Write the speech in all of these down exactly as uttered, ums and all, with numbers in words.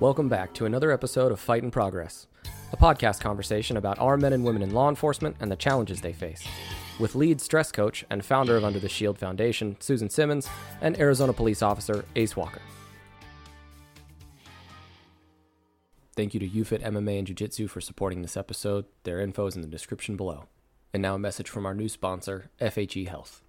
Welcome back to another episode of Fight in Progress, a podcast conversation about our men and women in law enforcement and the challenges they face, with lead stress coach and founder of Under the Shield Foundation, Susan Simmons, and Arizona police officer Ace Walker. Thank you to U F I T M M A and Jiu-Jitsu for supporting this episode. Their info is in the description below. And now a message from our new sponsor, F H E Health.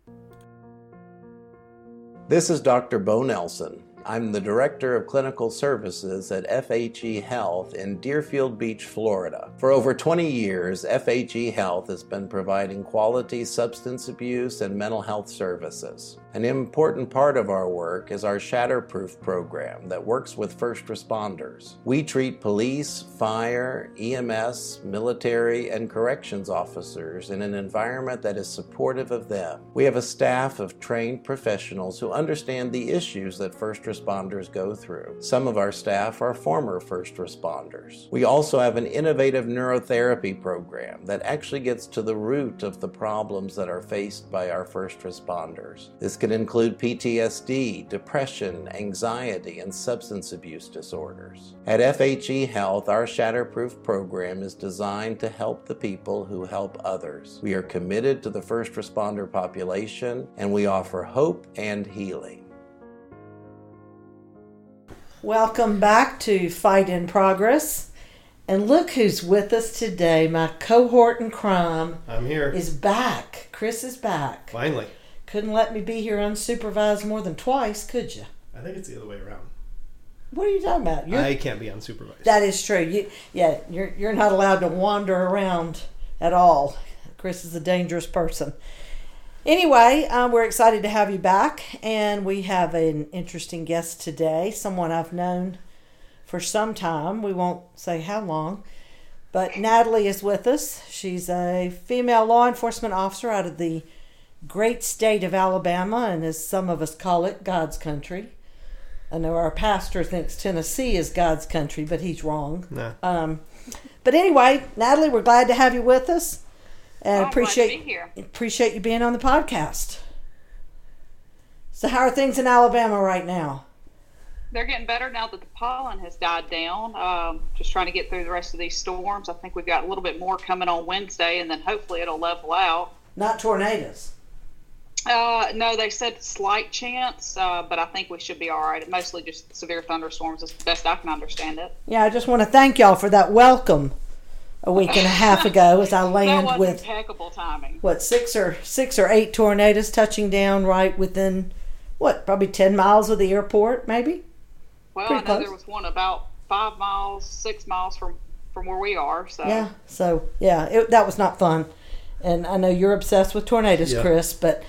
This is Doctor Bo Nelson. I'm the Director of Clinical Services at F H E Health in Deerfield Beach, Florida. For over twenty years, F H E Health has been providing quality substance abuse and mental health services. An important part of our work is our Shatterproof program that works with first responders. We treat police, fire, E M S, military, and corrections officers in an environment that is supportive of them. We have a staff of trained professionals who understand the issues that first responders go through. Some of our staff are former first responders. We also have an innovative neurotherapy program that actually gets to the root of the problems that are faced by our first responders. This can include P T S D, depression, anxiety, and substance abuse disorders. At F H E Health, our Shatterproof program is designed to help the people who help others. We are committed to the first responder population, and we offer hope and healing. Welcome back to Fight in Progress. And look who's with us today. My cohort in crime I'm here. is back. Chris is back. Finally. Couldn't let me be here unsupervised more than twice, could you? I think it's the other way around. What are you talking about? You're, I can't be unsupervised. That is true. You, yeah, you're you're not allowed to wander around at all. Chris is a dangerous person. Anyway, uh, we're excited to have you back, and we have an interesting guest today, someone I've known for some time. We won't say how long, but Natalie is with us. She's a female law enforcement officer out of the great state of Alabama, and as some of us call it, God's country. I know our pastor thinks Tennessee is God's country, but he's wrong. Nah. Um, but anyway, Natalie, we're glad to have you with us, and oh, appreciate to be here. appreciate you being on the podcast. So, how are things in Alabama right now? They're getting better now that the pollen has died down. Um, just trying to get through the rest of these storms. I think we've got a little bit more coming on Wednesday, and then hopefully it'll level out. Not tornadoes. Uh, no, they said slight chance, uh, but I think we should be all right. Mostly just severe thunderstorms is the best I can understand it. Yeah, I just want to thank y'all for that welcome a week and a half ago as I land that was with impeccable timing. What, six or six or eight tornadoes touching down right within, what, probably ten miles of the airport, maybe? Well, Pretty I know close. There was one about five miles, six miles from, from where we are. So Yeah, so, yeah, it, that was not fun. And I know you're obsessed with tornadoes, yeah. Chris, but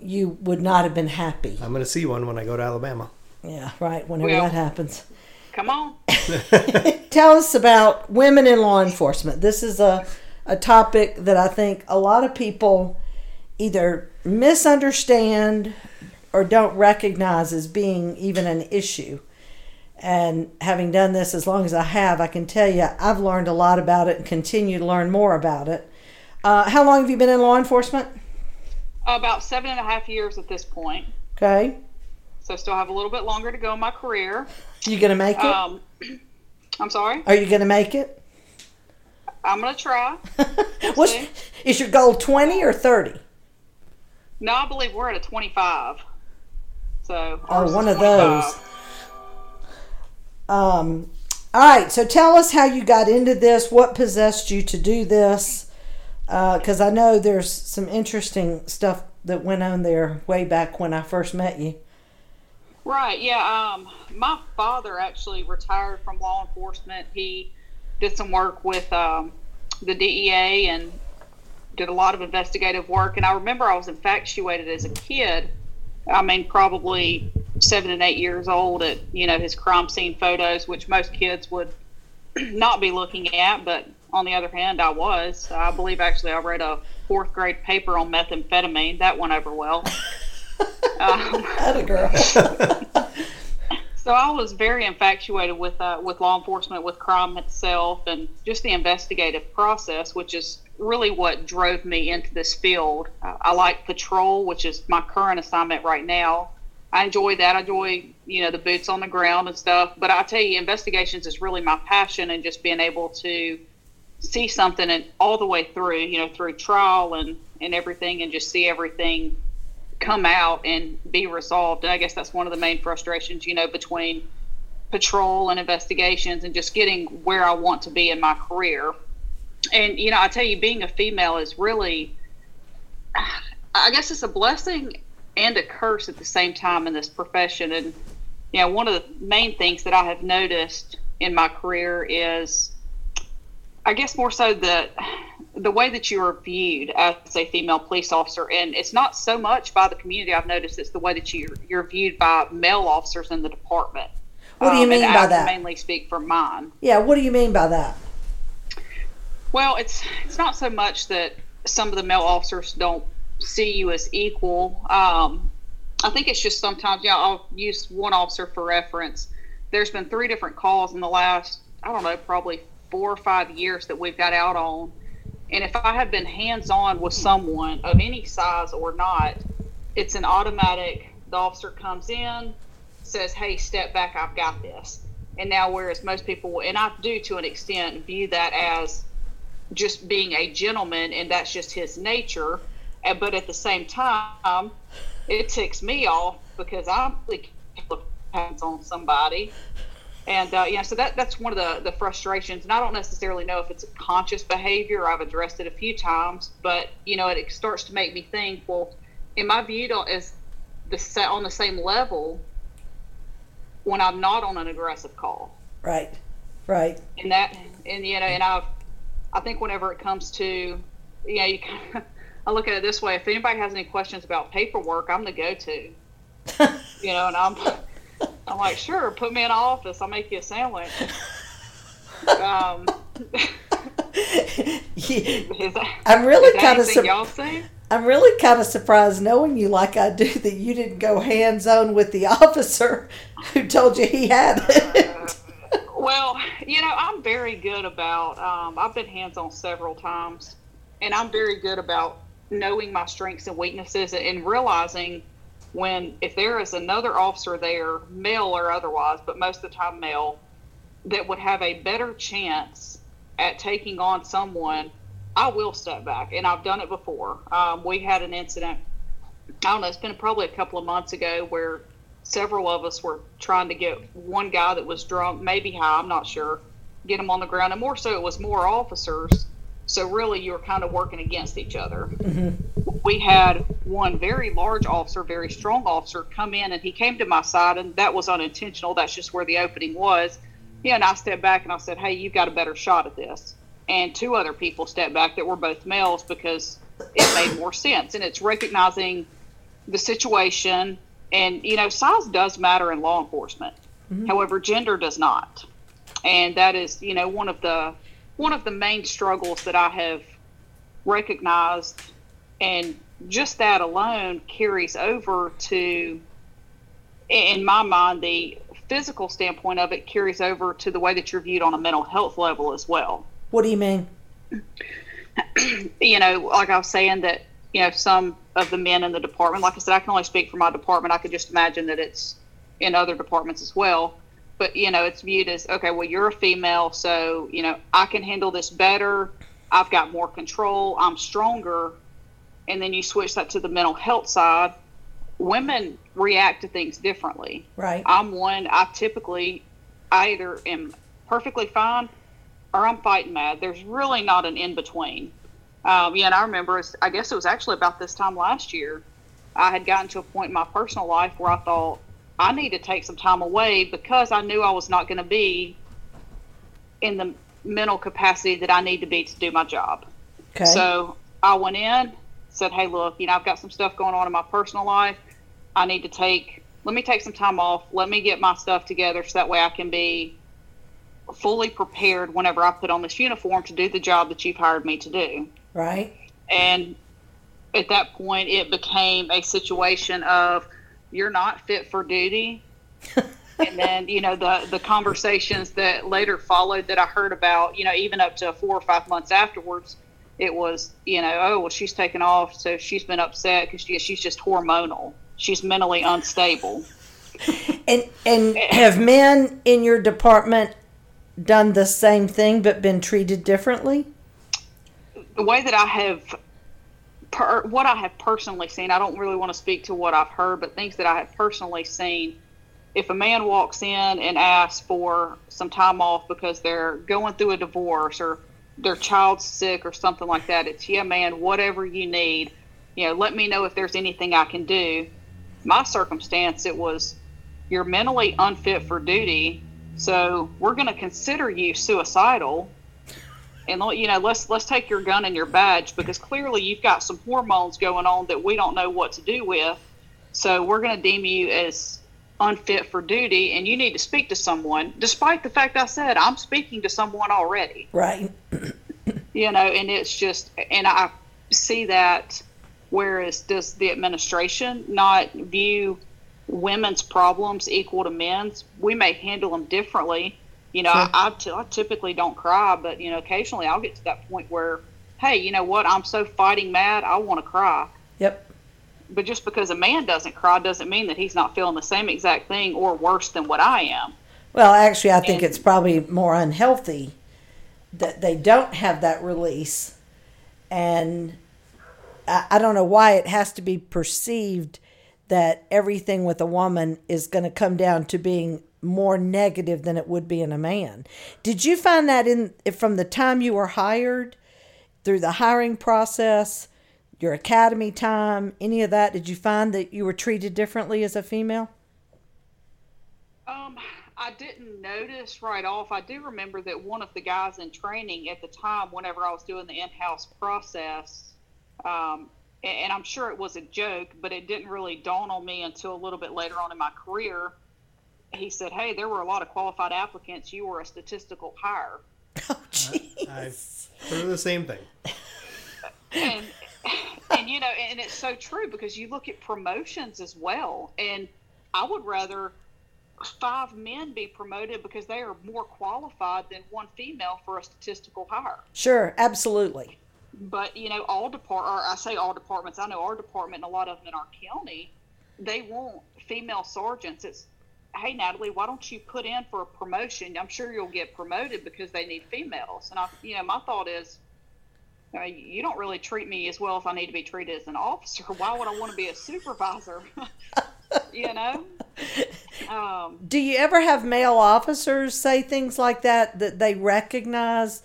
you would not have been happy. I'm going to see one when I go to Alabama. Yeah, right, whenever well, that happens. Come on. Tell us about women in law enforcement. This is a, a topic that I think a lot of people either misunderstand or don't recognize as being even an issue. And having done this as long as I have, I can tell you I've learned a lot about it and continue to learn more about it. Uh, how long have you been in law enforcement? About seven and a half years at this point. Okay. So still have a little bit longer to go in my career. You gonna make it? Um, I'm sorry? Are you gonna make it? I'm gonna try. What's, is your goal twenty or thirty? No, I believe we're at a twenty-five. So oh, one of those. Um. All right. So tell us how you got into this. What possessed you to do this? Because uh, I know there's some interesting stuff that went on there way back when I first met you. Right, yeah. Um, my father actually retired from law enforcement. He did some work with um, the D E A and did a lot of investigative work. And I remember I was infatuated as a kid. I mean, probably seven and eight years old at, you know, his crime scene photos, which most kids would not be looking at, but on the other hand, I was. I believe, actually, I read a fourth grade paper on methamphetamine. That went over well. um, Atta girl. So I was very infatuated with uh, with law enforcement, with crime itself, and just the investigative process, which is really what drove me into this field. Uh, I like patrol, which is my current assignment right now. I enjoy that. I enjoy, you know, the boots on the ground and stuff. But I tell you, investigations is really my passion, and just being able to see something and all the way through, you know, through trial and, and everything, and just see everything come out and be resolved. And I guess that's one of the main frustrations, you know, between patrol and investigations, and just getting where I want to be in my career. And, you know, I tell you, being a female is really, I guess it's a blessing and a curse at the same time in this profession. And, you know, one of the main things that I have noticed in my career is, I guess more so the, the way that you are viewed as a female police officer. And it's not so much by the community, I've noticed, it's the way that you're, you're viewed by male officers in the department. What do you um, mean by I that? I mainly speak for mine. Yeah, what do you mean by that? Well, it's it's not so much that some of the male officers don't see you as equal. Um, I think it's just sometimes, yeah, you know, I'll use one officer for reference. There's been three different calls in the last, I don't know, probably four or five years that we've got out on. And if I have been hands-on with someone of any size or not, it's an automatic, the officer comes in, says, hey, step back, I've got this. And now, whereas most people, and I do to an extent view that as just being a gentleman, and that's just his nature. But at the same time, it ticks me off because I'm like hands on somebody, and uh, you know, so that that's one of the, the frustrations. And I don't necessarily know if it's a conscious behavior. I've addressed it a few times, but you know, it, it starts to make me think. Well, am I viewed as the on the same level when I'm not on an aggressive call? Right, right. And that, and you know, and I've, I think whenever it comes to, you know, you kind of, I look at it this way: if anybody has any questions about paperwork, I'm the go-to. You know, and I'm, I'm like, sure, put me in the office. I'll make you a sandwich. Um, that, I'm really kind of surprised. I'm really kind of surprised, knowing you like I do, that you didn't go hands-on with the officer who told you he had it. uh, well, you know, I'm very good about. Um, I've been hands-on several times, and I'm very good about knowing my strengths and weaknesses, and realizing when, if there is another officer there, male or otherwise, but most of the time male, that would have a better chance at taking on someone, I will step back. And I've done it before. Um, we had an incident, I don't know, it's been probably a couple of months ago, where several of us were trying to get one guy that was drunk, maybe high, I'm not sure, get him on the ground. And more so, it was more officers. So really, you were kind of working against each other. Mm-hmm. We had one very large officer, very strong officer, come in, and he came to my side, and that was unintentional. That's just where the opening was. Yeah, and I stepped back, and I said, hey, you've got a better shot at this. And two other people stepped back that were both males because it made more sense. And it's recognizing the situation. And, you know, size does matter in law enforcement. Mm-hmm. However, gender does not. And that is, you know, one of the... one of the main struggles that I have recognized, and just that alone carries over to, in my mind, the physical standpoint of it carries over to the way that you're viewed on a mental health level as well. What do you mean? You know, like I was saying that, you know, some of the men in the department, like I said, I can only speak for my department. I could just imagine that it's in other departments as well. But, you know, it's viewed as, okay, well, you're a female, so, you know, I can handle this better. I've got more control. I'm stronger. And then you switch that to the mental health side. Women react to things differently. Right. I'm one, I typically either am perfectly fine or I'm fighting mad. There's really not an in-between. Um, yeah, and I remember, I guess it was actually about this time last year, I had gotten to a point in my personal life where I thought, I need to take some time away, because I knew I was not going to be in the mental capacity that I need to be to do my job. Okay. So I went in, said, hey, look, you know, I've got some stuff going on in my personal life. I need to take, let me take some time off. Let me get my stuff together so that way I can be fully prepared whenever I put on this uniform to do the job that you've hired me to do. Right. And at that point, it became a situation of, you're not fit for duty. And then, you know, the, the conversations that later followed that I heard about, you know, even up to four or five months afterwards, it was, you know, oh, well, she's taken off, so she's been upset because she, she's just hormonal. she's mentally unstable. And and have men in your department done the same thing but been treated differently? The way that I have, per, what I have personally seen, I don't really want to speak to what I've heard, but things that I have personally seen, if a man walks in and asks for some time off because they're going through a divorce or their child's sick or something like that, it's, yeah, man, whatever you need, you know, let me know if there's anything I can do. My circumstance, it was, you're mentally unfit for duty, so we're going to consider you suicidal, and you know, let's let's take your gun and your badge, because clearly you've got some hormones going on that we don't know what to do with, so we're going to deem you as unfit for duty, and you need to speak to someone, despite the fact I said I'm speaking to someone already. Right. You know, and it's just, and I see that, whereas does the administration not view women's problems equal to men's? We may handle them differently. You know, sure. I, I, t- I typically don't cry, but, you know, occasionally I'll get to that point where, hey, you know what, I'm so fighting mad, I want to cry. Yep. But just because a man doesn't cry doesn't mean that he's not feeling the same exact thing or worse than what I am. Well, actually, I think and, it's probably more unhealthy that they don't have that release. And I, I don't know why it has to be perceived that everything with a woman is going to come down to being more negative than it would be in a man. Did you find that in from the time you were hired, through the hiring process, your academy time, any of that? Did you find that you were treated differently as a female? Um, I didn't notice right off. I do remember that one of the guys in training at the time, whenever I was doing the in-house process, um, and I'm sure it was a joke, but it didn't really dawn on me until a little bit later on in my career. He said, hey, there were a lot of qualified applicants. You were a statistical hire. Oh, jeez. I've heard the same thing. And, and, you know, and it's so true, because you look at promotions as well. And I would rather five men be promoted because they are more qualified than one female for a statistical hire. Sure, absolutely. But, you know, all depart- or I say all departments, I know our department and a lot of them in our county, they want female sergeants. It's, hey, Natalie, why don't you put in for a promotion? I'm sure you'll get promoted because they need females. And, I, you know, my thought is, you know, you don't really treat me as well if I need to be treated as an officer. Why would I want to be a supervisor? You know? Um, Do you ever have male officers say things like that, that they recognize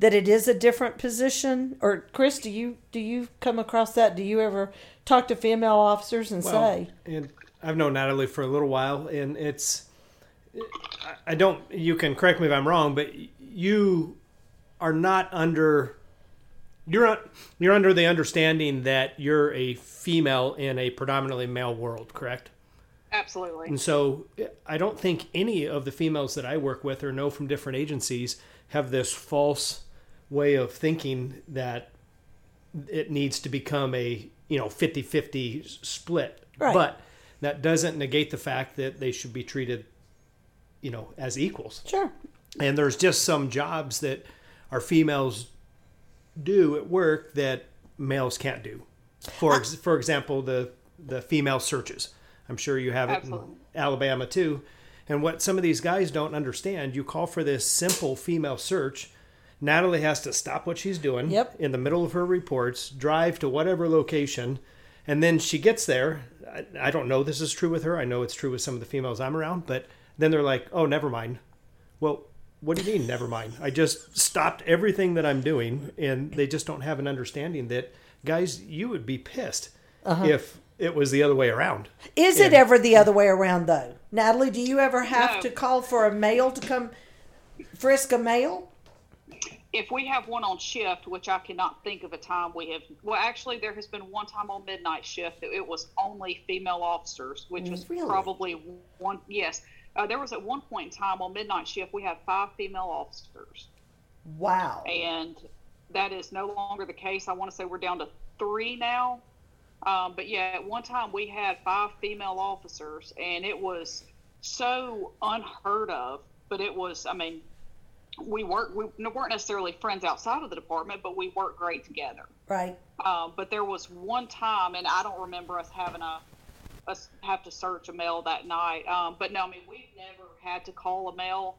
that it is a different position? Or Chris, do you do you come across that? Do you ever talk to female officers and well, say? And I've known Natalie for a little while, and it's, I don't, you can correct me if I'm wrong, but you are not under, you're not, you're under the understanding that you're a female in a predominantly male world, correct? Absolutely. And so I don't think any of the females that I work with or know from different agencies have this false way of thinking that it needs to become a, you know, fifty-fifty split. Right. But that doesn't negate the fact that they should be treated, you know, as equals. Sure. And there's just some jobs that our females do at work that males can't do. For ex- for example, the, the female searches. I'm sure you have it Absolutely. In Alabama too. And what some of these guys don't understand, you call for this simple female search. Natalie has to stop what she's doing yep. in the middle of her reports, drive to whatever location, and then she gets there. I don't know this is true with her. I know it's true with some of the females I'm around, but then they're like, oh, never mind. Well, what do you mean, never mind? I just stopped everything that I'm doing, and they just don't have an understanding that, guys, you would be pissed uh-huh. if it was the other way around. Is and, it ever the other way around, though? Natalie, do you ever have no. to call for a male to come frisk a male? If we have one on shift, which I cannot think of a time we have, well, actually, there has been one time on midnight shift that it was only female officers, which was really? probably one, yes. Uh, there was at one point in time on midnight shift, we had five female officers. Wow. And that is no longer the case. I want to say we're down to three now. Um, but yeah, at one time we had five female officers, and it was so unheard of, but it was, I mean, we work we weren't necessarily friends outside of the department, but we worked great together. Right. Um, but there was one time, and I don't remember us having a, us have to search a mail that night. Um, but no, I mean, we've never had to call a mail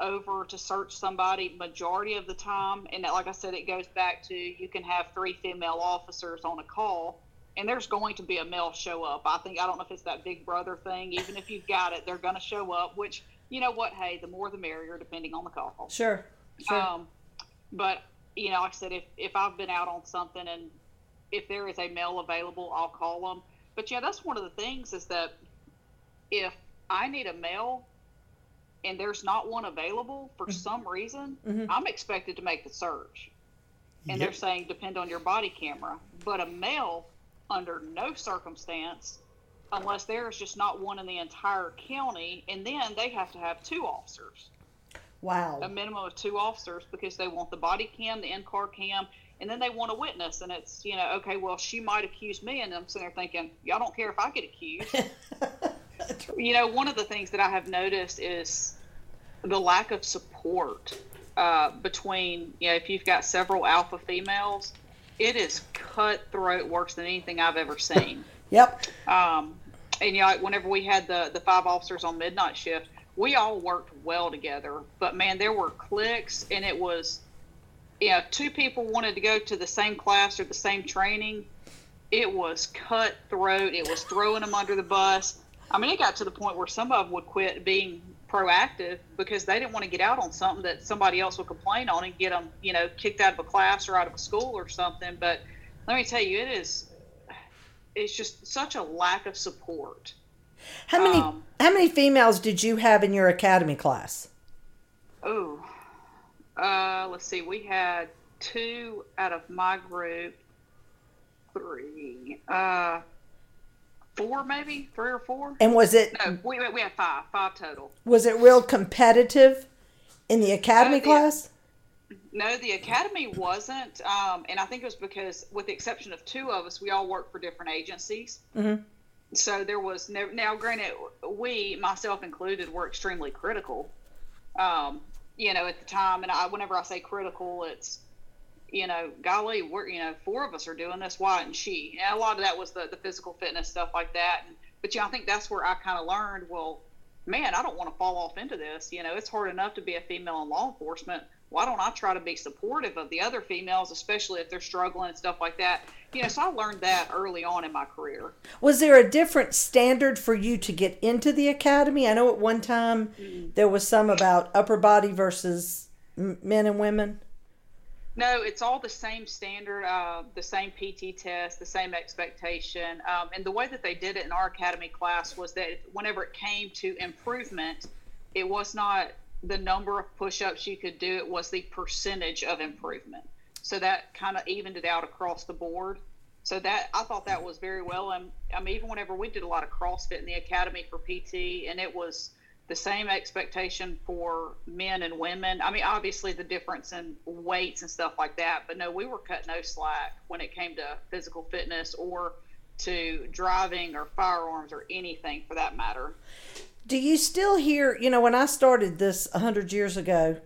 over to search somebody majority of the time. And that, like I said, it goes back to you can have three female officers on a call, and there's going to be a male show up. I think, I don't know if it's that Big Brother thing. Even if you've got it, they're going to show up, which, you know what, hey, the more the merrier, depending on the call. Sure, sure. Um, but, you know, like I said, if, if I've been out on something and if there is a male available, I'll call them. But, yeah, that's one of the things is that if I need a male and there's not one available for mm-hmm. some reason, mm-hmm. I'm expected to make the search. And yep. they're saying depend on your body camera. But a male, under no circumstance, unless there is just not one in the entire county, and then they have to have two officers. Wow. A minimum of two officers, because they want the body cam, the in-car cam, and then they want a witness. And it's, you know, okay, well, she might accuse me, and I'm sitting there thinking, y'all don't care if I get accused. You know, one of the things that I have noticed is the lack of support uh, between, you know, if you've got several alpha females, it is cutthroat, worse than anything I've ever seen. Yep. Um, and, you know, whenever we had the, the five officers on midnight shift, we all worked well together. But, man, there were cliques, and it was, you know, two people wanted to go to the same class or the same training. It was cutthroat. It was throwing them under the bus. I mean, it got to the point where some of them would quit being proactive because they didn't want to get out on something that somebody else would complain on and get them, you know, kicked out of a class or out of a school or something. But let me tell you, it is, it's just such a lack of support. How many um, how many females did you have in your academy class? Oh, uh, let's see. We had two out of my group, three, uh, four maybe, three or four. And was it? No, we we had five, five total. Was it real competitive in the academy uh, the, class? No, the academy wasn't, um, and I think it was because, with the exception of two of us, we all worked for different agencies. Mm-hmm. So there was no, now granted, we, myself included, were extremely critical, um, you know, at the time. And I, whenever I say critical, it's, you know, golly, we're, you know, four of us are doing this. Why isn't she? And a lot of that was the, the physical fitness stuff like that. And, but, you know, I think that's where I kind of learned, well, man, I don't want to fall off into this. You know, it's hard enough to be a female in law enforcement. Why don't I try to be supportive of the other females, especially if they're struggling and stuff like that? You know, so I learned that early on in my career. Was there a different standard for you to get into the academy? I know at one time mm-hmm. there was some about upper body versus men and women. No, it's all the same standard, uh, the same P T test, the same expectation. Um, and the way that they did it in our academy class was that whenever it came to improvement, it was not the number of push-ups you could do, it was the percentage of improvement. So that kind of evened it out across the board. So that, I thought that was very well. And I mean, even whenever we did a lot of CrossFit in the academy for P T, and it was the same expectation for men and women. I mean, obviously the difference in weights and stuff like that, but no, we were cut no slack when it came to physical fitness or to driving or firearms or anything for that matter. Do you still hear, you know, when I started this one hundred years ago,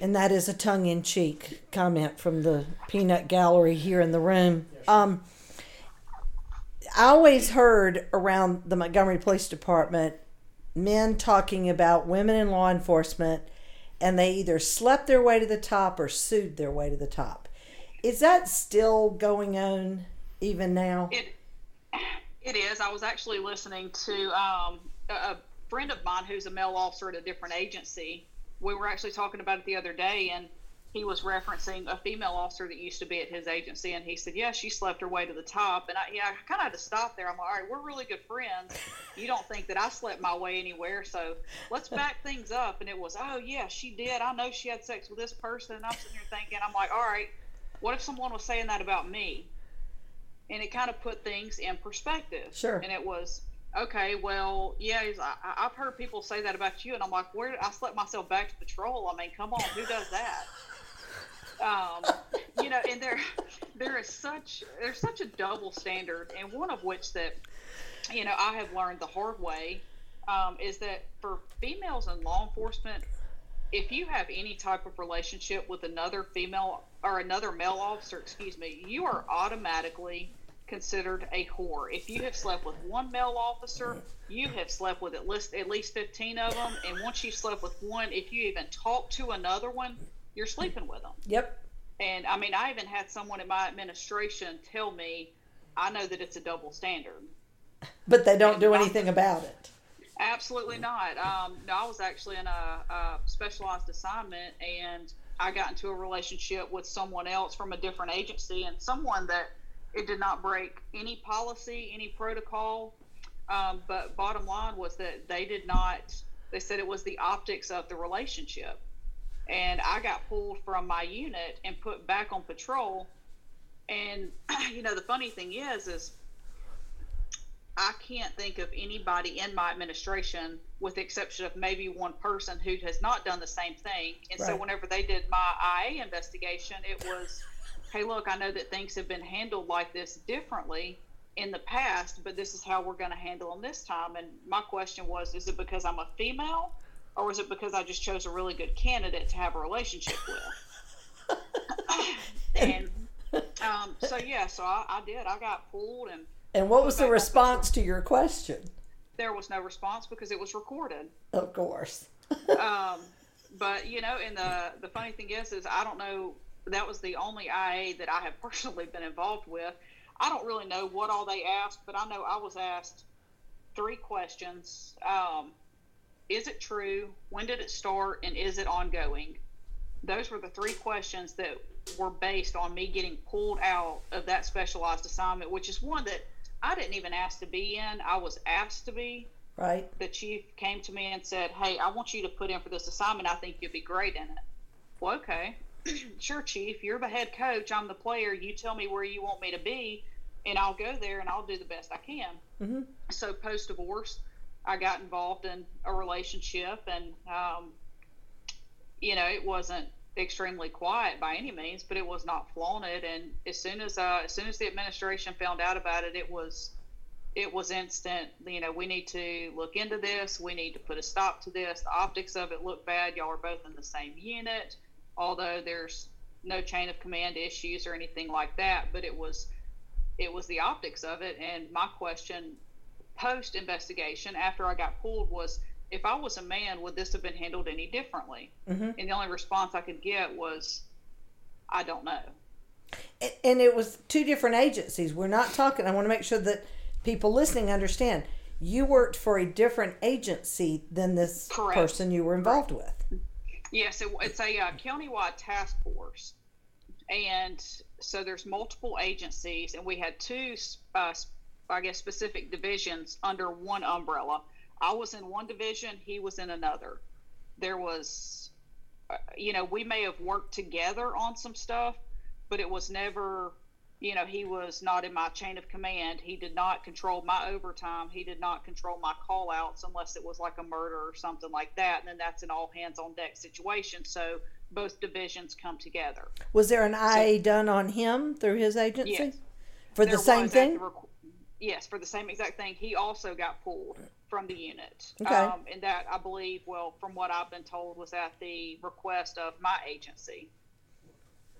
and that is a tongue-in-cheek comment from the peanut gallery here in the room, um, I always heard around the Montgomery Police Department men talking about women in law enforcement, and they either slept their way to the top or sued their way to the top. Is that still going on even now? It, it is. I was actually listening to um, a friend of mine who's a male officer at a different agency. We were actually talking about it the other day, and he was referencing a female officer that used to be at his agency, and he said, yeah, she slept her way to the top. And I, yeah, I kind of had to stop there. I'm like, all right, we're really good friends. You don't think that I slept my way anywhere, so let's back things up. And it was, oh, yeah, she did. I know she had sex with this person. And I'm sitting here thinking, I'm like, all right, what if someone was saying that about me? And it kind of put things in perspective. Sure. And it was, okay, well, yeah, I, I've heard people say that about you. And I'm like, where? I slept myself back to patrol. I mean, come on, who does that? Um, you know, and there, there is such, there's such a double standard, and one of which that, you know, I have learned the hard way, um, is that for females in law enforcement, if you have any type of relationship with another female or another male officer, excuse me, you are automatically considered a whore. If you have slept with one male officer, you have slept with at least at least fifteen of them, and once you've slept with one, if you even talk to another one, you're sleeping with them. Yep. And I mean, I even had someone in my administration tell me, I know that it's a double standard, but they don't and do anything I'm, about it. Absolutely not. Um, no, I was actually in a, a specialized assignment, and I got into a relationship with someone else from a different agency, and someone that it did not break any policy, any protocol. Um, but bottom line was that they did not, they said it was the optics of the relationship. And I got pulled from my unit and put back on patrol. And, you know, the funny thing is, is I can't think of anybody in my administration, with the exception of maybe one person, who has not done the same thing. And right. So whenever they did my I A investigation, it was, hey, look, I know that things have been handled like this differently in the past, but this is how we're going to handle them this time. And my question was, is it because I'm a female, or is it because I just chose a really good candidate to have a relationship with? and um, so, yeah, so I, I did. I got pulled. And And what was the response to your question? There was no response because it was recorded. Of course. um, but, you know, and the, the funny thing is, is I don't know, that was the only I A that I have personally been involved with. I don't really know what all they asked, but I know I was asked three questions. Um, is it true? When did it start? And is it ongoing? Those were the three questions that were based on me getting pulled out of that specialized assignment, which is one that I didn't even ask to be in. I was asked to be. Right. The chief came to me and said, hey, I want you to put in for this assignment. I think you'll be great in it. Well, okay. Sure, chief. You're the head coach. I'm the player. You tell me where you want me to be, and I'll go there, and I'll do the best I can. Mm-hmm. So post-divorce, I got involved in a relationship, and, um, you know, it wasn't extremely quiet by any means, but it was not flaunted. And as soon as uh, as soon as the administration found out about it, it was it was instant. You know, we need to look into this. We need to put a stop to this. The optics of it look bad. Y'all are both in the same unit, although there's no chain of command issues or anything like that. But it was it was the optics of it. And my question post investigation, after I got pulled, was, if I was a man, would this have been handled any differently? Mm-hmm. And the only response I could get was, I don't know. And, and it was two different agencies. We're not talking, I want to make sure that people listening understand, you worked for a different agency than this Correct. person you were involved Correct. with. Yes, it, it's a uh, countywide task force. And so there's multiple agencies, and we had two, uh, I guess, specific divisions under one umbrella. I was in one division, he was in another. There was, you know, we may have worked together on some stuff, but it was never, you know, he was not in my chain of command. He did not control my overtime. He did not control my call outs unless it was like a murder or something like that. And then that's an all hands on deck situation. So both divisions come together. Was there an I A so, done on him through his agency? Yes. For the same thing? The rec- yes, for the same exact thing. He also got pulled from the unit. Okay. Um, and that, I believe, well, from what I've been told, was at the request of my agency.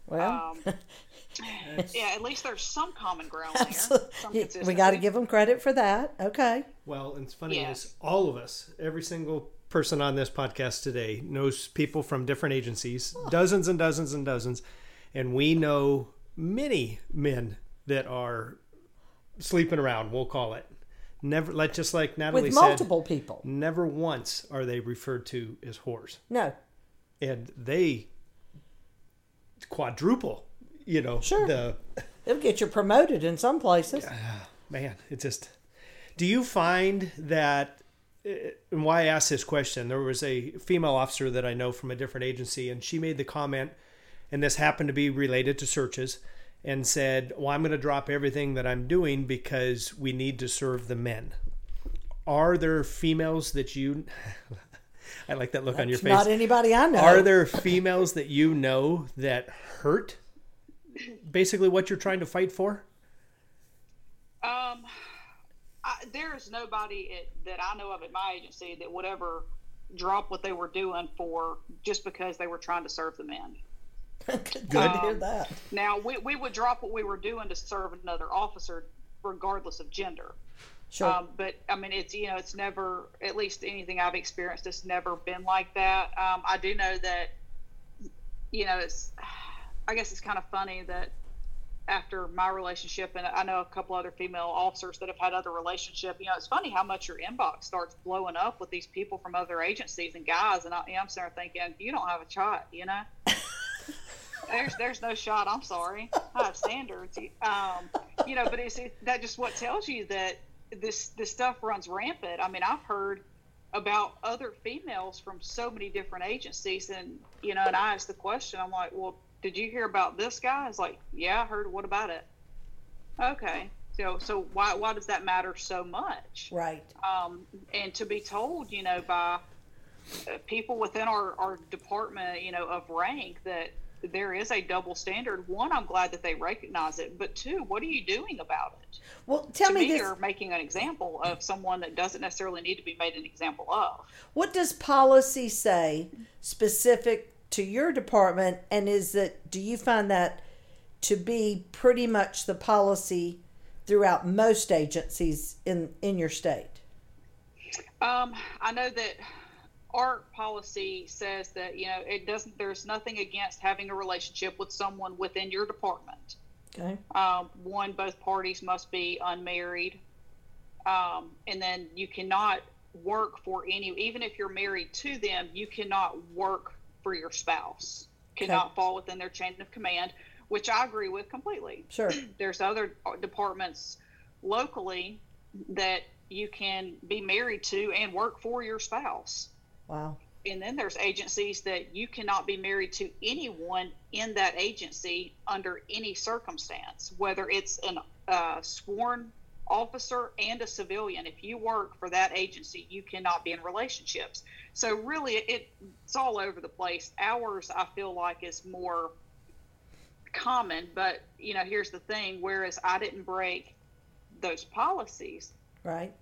Well, um, yeah, at least there's some common ground there. We got to give them credit for that. Okay. Well, it's funny yes. is all of us, every single person on this podcast today, knows people from different agencies, oh. dozens and dozens and dozens, and we know many men that are sleeping around, we'll call it. Never, like just like Natalie said, with multiple people. Never once are they referred to as whores. No, and they quadruple. You know, sure. The, they'll get you promoted in some places. Uh, man, it just. Do you find that? And why I asked this question? There was a female officer that I know from a different agency, and she made the comment, and this happened to be related to searches, and said, well, I'm going to drop everything that I'm doing because we need to serve the men. Are there females that you... I like that look That's on your face. Not anybody I know. Are there females that you know that hurt basically what you're trying to fight for? Um, I, there is nobody at, that I know of at my agency that would ever drop what they were doing for just because they were trying to serve the men. Good um, to hear that. Now, we, we would drop what we were doing to serve another officer regardless of gender. Sure. Um, but I mean, it's, you know, it's never, at least anything I've experienced, it's never been like that. Um, I do know that, you know, it's, I guess it's kind of funny that after my relationship, and I know a couple other female officers that have had other relationships, you know, it's funny how much your inbox starts blowing up with these people from other agencies and guys. And I, you know, I'm sitting there thinking, you don't have a shot, you know, there's, there's no shot. I'm sorry. I have standards. Um, you know, but it's, it, that just what tells you that this this stuff runs rampant. I mean, I've heard about other females from so many different agencies, and you know, and I asked the question, I'm like, well, did you hear about this guy? It's like, yeah, I heard. What about it? Okay, so so why why does that matter so much? Right. Um, and to be told, you know, by people within our our department, you know, of rank, that there is a double standard. One, I'm glad that they recognize it, but two, what are you doing about it? Well, tell to me, me this. You're making an example of someone that doesn't necessarily need to be made an example of. What does policy say specific to your department, and is that, do you find that to be pretty much the policy throughout most agencies in, in your state? Um, I know that our policy says that, you know, it doesn't, there's nothing against having a relationship with someone within your department. Okay. Um, one, both parties must be unmarried. Um, and then you cannot work for any, even if you're married to them, you cannot work for your spouse, cannot okay. fall within their chain of command, which I agree with completely. Sure. There's other departments locally that you can be married to and work for your spouse. Wow. And then there's agencies that you cannot be married to anyone in that agency under any circumstance, whether it's an uh, sworn officer and a civilian. If you work for that agency, you cannot be in relationships. So really, it, it's all over the place. Ours, I feel like, is more common, but you know, here's the thing: whereas I didn't break those policies, right?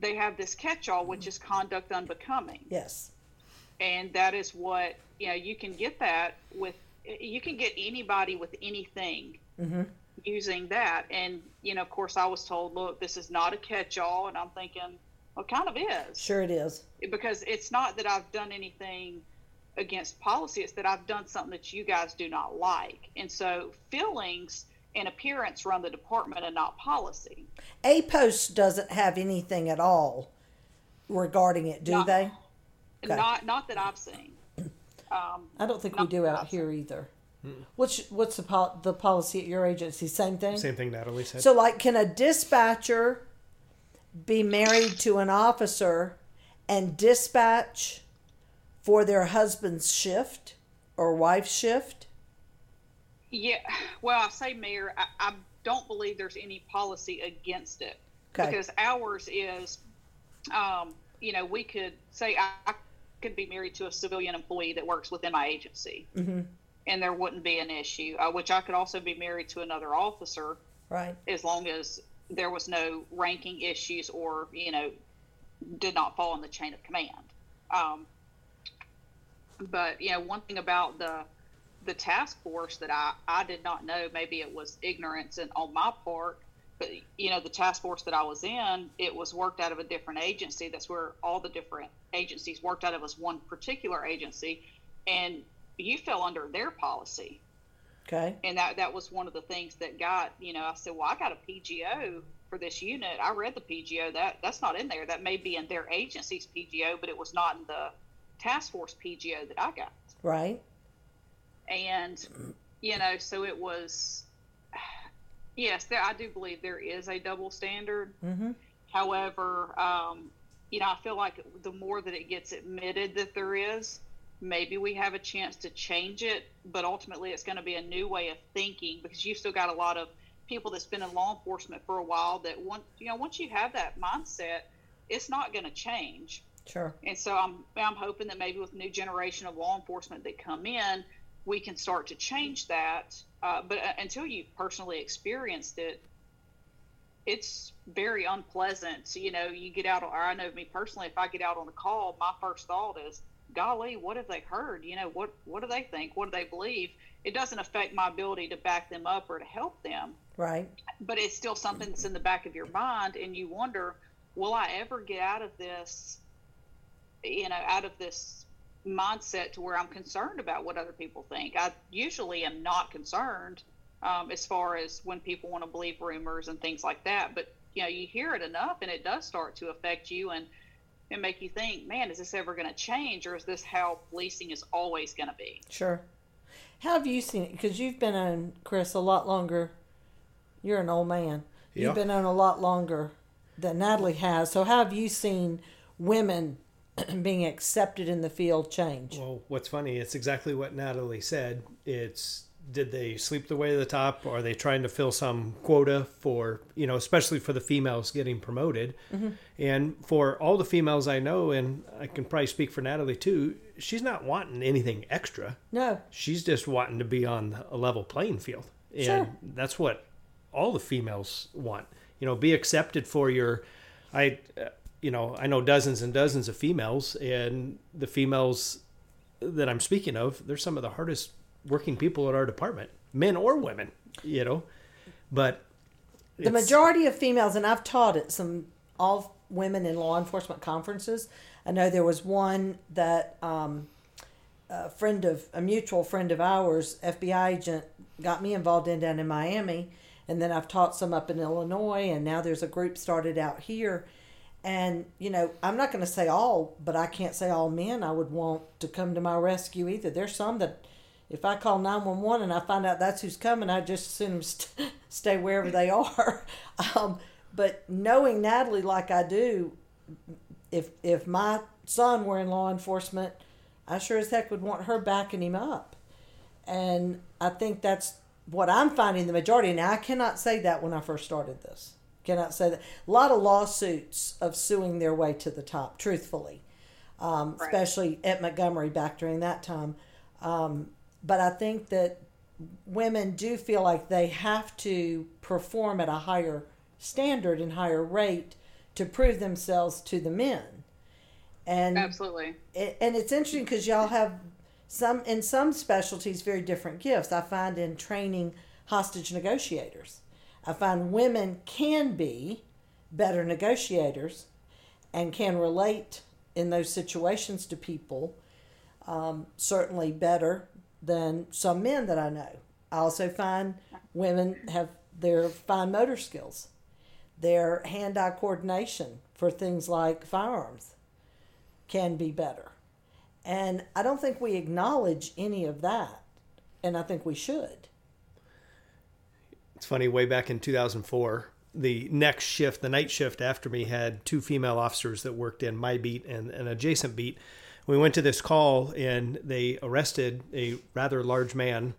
They have this catch-all, which is conduct unbecoming. Yes. And that is what, you know, you can get that with, you can get anybody with anything mm-hmm. using that. And, you know, of course, I was told, look, this is not a catch-all. And I'm thinking, well, it kind of is. Sure it is. Because it's not that I've done anything against policy. It's that I've done something that you guys do not like. And so feelings and appearance run the department and not policy. A P O S doesn't have anything at all regarding it, do not, they? Okay. Not not that I've seen. Um, I don't think we do out I've here seen. Either. Mm-mm. What's what's the, pol- the policy at your agency? Same thing? Same thing Natalie said. So, like, can a dispatcher be married to an officer and dispatch for their husband's shift or wife's shift? Yeah, well, I say, Mayor, I, I don't believe there's any policy against it. Okay. Because ours is, um, you know, we could say I, I could be married to a civilian employee that works within my agency, mm-hmm. and there wouldn't be an issue, uh, which I could also be married to another officer, right? As long as there was no ranking issues or, you know, did not fall in the chain of command. Um, but, you know, one thing about the the task force that I, I did not know, maybe it was ignorance and on my part, but you know, the task force that I was in, it was worked out of a different agency. That's where all the different agencies worked out of, was one particular agency, and you fell under their policy. Okay. And that, that was one of the things that got, you know, I said, well, I got a P G O for this unit. I read the P G O that that's not in there. That may be in their agency's P G O, but it was not in the task force P G O that I got. Right. And, you know, so it was, yes, there, I do believe there is a double standard. Mm-hmm. However, um, you know, I feel like the more that it gets admitted that there is, maybe we have a chance to change it. But ultimately, it's going to be a new way of thinking, because you've still got a lot of people that's been in law enforcement for a while that, once, you know, once you have that mindset, it's not going to change. Sure. And so I'm, I'm hoping that maybe with new generation of law enforcement that come in, we can start to change that. Uh, but until you've personally experienced it, it's very unpleasant. So, you know, you get out, or I know me personally, if I get out on the call, my first thought is, golly, what have they heard? You know, what, what do they think? What do they believe? It doesn't affect my ability to back them up or to help them. Right. But it's still something that's in the back of your mind, and you wonder, will I ever get out of this, you know, out of this mindset to where I'm concerned about what other people think? I usually am not concerned um, as far as when people want to believe rumors and things like that. But, you know, you hear it enough, and it does start to affect you and, and make you think, man, is this ever going to change, or is this how policing is always going to be? Sure. How have you seen it? Because you've been on, Chris, a lot longer. You're an old man. Yeah. You've been on a lot longer than Natalie has. So how have you seen women being accepted in the field change? Well, what's funny, it's exactly what Natalie said. It's, did they sleep their way to the top? Or are they trying to fill some quota for, you know, especially for the females getting promoted? Mm-hmm. And for all the females I know, and I can probably speak for Natalie too, she's not wanting anything extra. No. She's just wanting to be on a level playing field. And sure. That's what all the females want. You know, be accepted for your, I, uh, you know, I know dozens and dozens of females, and the females that I'm speaking of, they're some of the hardest working people at our department, men or women, you know, but the majority of females, and I've taught at some all women in law enforcement conferences. I know there was one that um, a friend of, a mutual friend of ours, F B I agent, got me involved in down in Miami. And then I've taught some up in Illinois, and now there's a group started out here. And, you know, I'm not going to say all, but I can't say all men I would want to come to my rescue either. There's some that if I call nine one one and I find out that's who's coming, I just assume st- stay wherever they are. Um, but knowing Natalie like I do, if if my son were in law enforcement, I sure as heck would want her backing him up. And I think that's what I'm finding the majority, and I cannot say that when I first started this. Cannot say that. A lot of lawsuits of suing their way to the top, truthfully, um, right. especially at Montgomery back during that time. Um, but I think that women do feel like they have to perform at a higher standard and higher rate to prove themselves to the men. And absolutely. It, and it's interesting because y'all have Some in some specialties, very different gifts. I find in training hostage negotiators, I find women can be better negotiators and can relate in those situations to people, um, certainly better than some men that I know. I also find women have their fine motor skills, their hand-eye coordination for things like firearms can be better. And I don't think we acknowledge any of that, and I think we should. It's funny, way back in two thousand four, the next shift, the night shift after me, had two female officers that worked in my beat and an adjacent beat. We went to this call, and they arrested a rather large man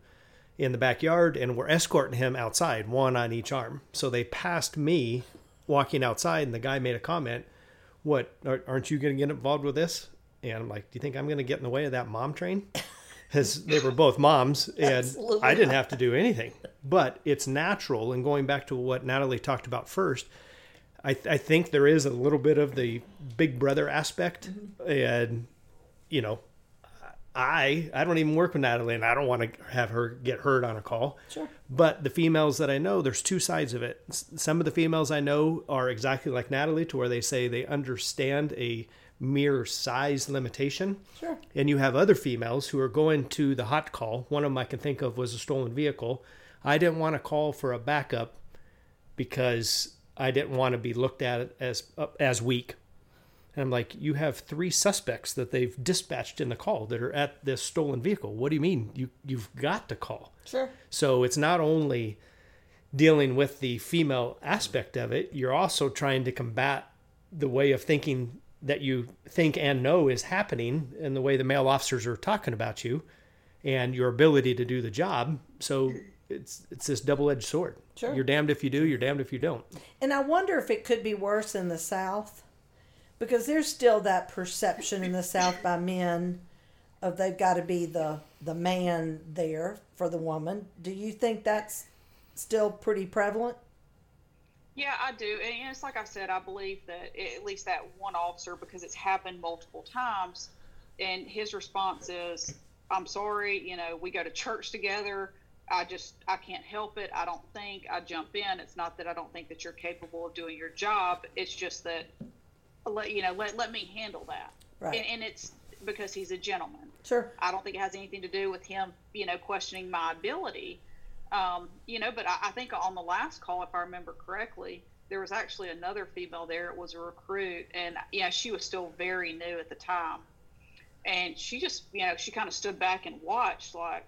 in the backyard and were escorting him outside, one on each arm. So they passed me walking outside, and the guy made a comment, "What, aren't you going to get involved with this?" And I'm like, do you think I'm going to get in the way of that mom train? Because they were both moms, and absolutely I didn't have to do anything. But it's natural, and going back to what Natalie talked about first, I, th- I think there is a little bit of the big brother aspect. Mm-hmm. And, you know, I I don't even work with Natalie, and I don't want to have her get hurt on a call. Sure. But the females that I know, there's two sides of it. Some of the females I know are exactly like Natalie, to where they say they understand a mere size limitation. Sure. And you have other females who are going to the hot call. One of them I can think of was a stolen vehicle. I didn't want to call for a backup because I didn't want to be looked at as uh, as weak. And I'm like, you have three suspects that they've dispatched in the call that are at this stolen vehicle. What do you mean? You, you've got to call. Sure. So it's not only dealing with the female aspect of it, you're also trying to combat the way of thinking that you think and know is happening in the way the male officers are talking about you and your ability to do the job. So it's it's this double-edged sword. Sure. You're damned if you do, you're damned if you don't. And I wonder if it could be worse in the South, because there's still that perception in the South by men of they've got to be the, the man there for the woman. Do you think that's still pretty prevalent? Yeah, I do. And it's like I said, I believe that at least that one officer, because it's happened multiple times, And his response is, I'm sorry, you know, we go to church together. I just, I can't help it. I don't think I jump in. It's not that I don't think that you're capable of doing your job. It's just that, you know, let, let me handle that. Right. And, and it's because he's a gentleman. Sure. I don't think it has anything to do with him, you know, questioning my ability. Um, you know, but I, I think on the last call, if I remember correctly, there was actually another female there. It was a recruit. And, yeah, she was still very new at the time. And she just, you know, she kind of stood back and watched like,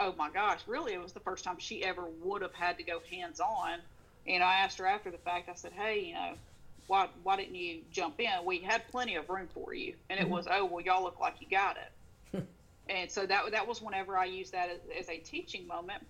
oh, my gosh, really, it was the first time she ever would have had to go hands-on. And I asked her after the fact, I said, hey, you know, why why didn't you jump in? We had plenty of room for you. And it was, oh, well, y'all look like you got it. And so that that was whenever I used that as, as a teaching moment.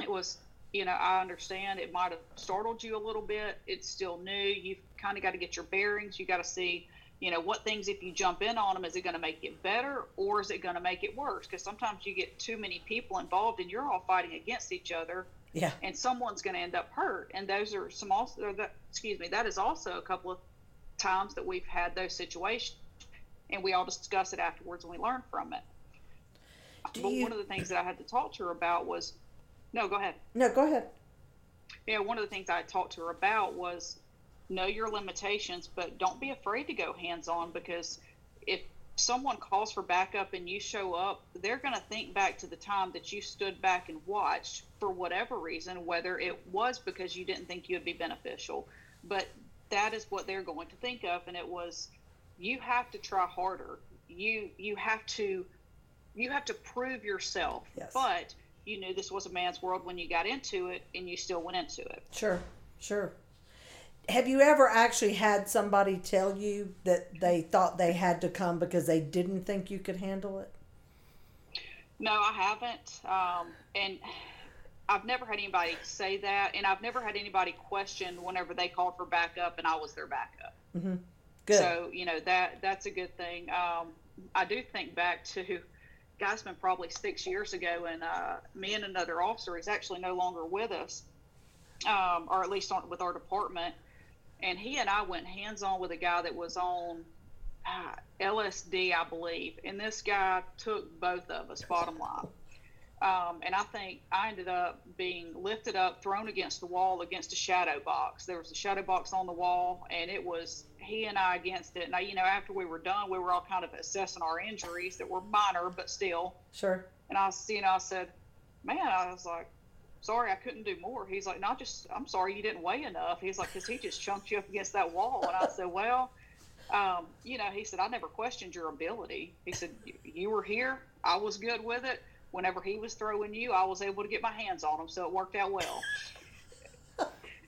It was, you know, I understand it might have startled you a little bit. It's still new. You've kind of got to get your bearings. You got to see, you know, what things, if you jump in on them, is it going to make it better or is it going to make it worse? Because sometimes you get too many people involved and you're all fighting against each other. Yeah. And someone's going to end up hurt. And those are some also, or that, excuse me, that is also a couple of times that we've had those situations and we all discuss it afterwards and we learn from it. Do but you... one of the things that I had to talk to her about was, no, go ahead. No, go ahead. Yeah. One of the things I talked to her about was, know your limitations, but don't be afraid to go hands-on, because if someone calls for backup and you show up, they're going to think back to the time that you stood back and watched for whatever reason, whether it was because you didn't think you would be beneficial. But that is what they're going to think of, and it was, you have to try harder. You you have to you have to prove yourself. Yes. But you knew this was a man's world when you got into it, and you still went into it. Sure, sure. Have you ever actually had somebody tell you that they thought they had to come because they didn't think you could handle it? No, I haven't. Um, and I've never had anybody say that. And I've never had anybody question whenever they called for backup and I was their backup. Mm-hmm. Good. So, you know, that that's a good thing. Um, I do think back to, guys, been probably six years ago, and uh, me and another officer is actually no longer with us, um, or at least on, with our department. And he and I went hands-on with a guy that was on uh, L S D, I believe. And this guy took both of us, bottom line. Um, and I think I ended up being lifted up, thrown against the wall, against a shadow box. There was a shadow box on the wall, and it was he and I against it. And, I, you know, after we were done, we were all kind of assessing our injuries that were minor, but still. Sure. And I, you know, I said, man, I was like, sorry, I couldn't do more. He's like, no, just, I'm sorry, you didn't weigh enough. He's like, because he just chunked you up against that wall. And I said, well, um, you know, he said, I never questioned your ability. He said, you were here. I was good with it. Whenever he was throwing you, I was able to get my hands on him. So it worked out well.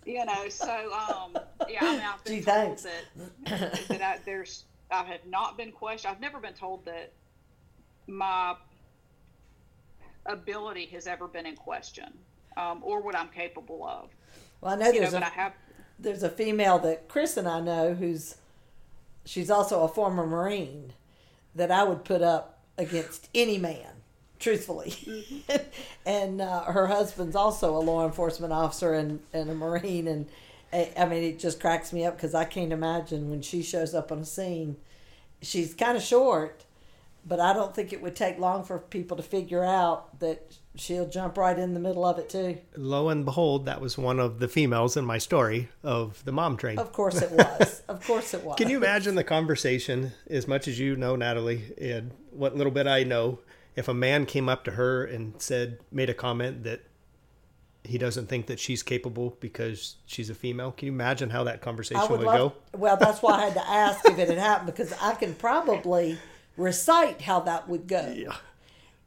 You know, so, um, yeah, I mean, I've been Gee, told that, that I, there's, I have not been questioned. I've never been told that my ability has ever been in question. Um, or what I'm capable of. Well, I know there's you know, a I have, there's a female that Chris and I know who's she's also a former Marine that I would put up against any man, truthfully. Mm-hmm. And uh, her husband's also a law enforcement officer and, and a Marine, and I, I mean it just cracks me up because I can't imagine when she shows up on a scene. She's kind of short, but I don't think it would take long for people to figure out that she'll jump right in the middle of it, too. Lo and behold, that was one of the females in my story of the mom train. Of course it was. Of course it was. Can you imagine the conversation, as much as you know, Natalie, and what little bit I know, if a man came up to her and said, made a comment that he doesn't think that she's capable because she's a female? Can you imagine how that conversation would, would love, go? Well, that's why I had to ask if it had happened, because I can probably recite how that would go. Yeah.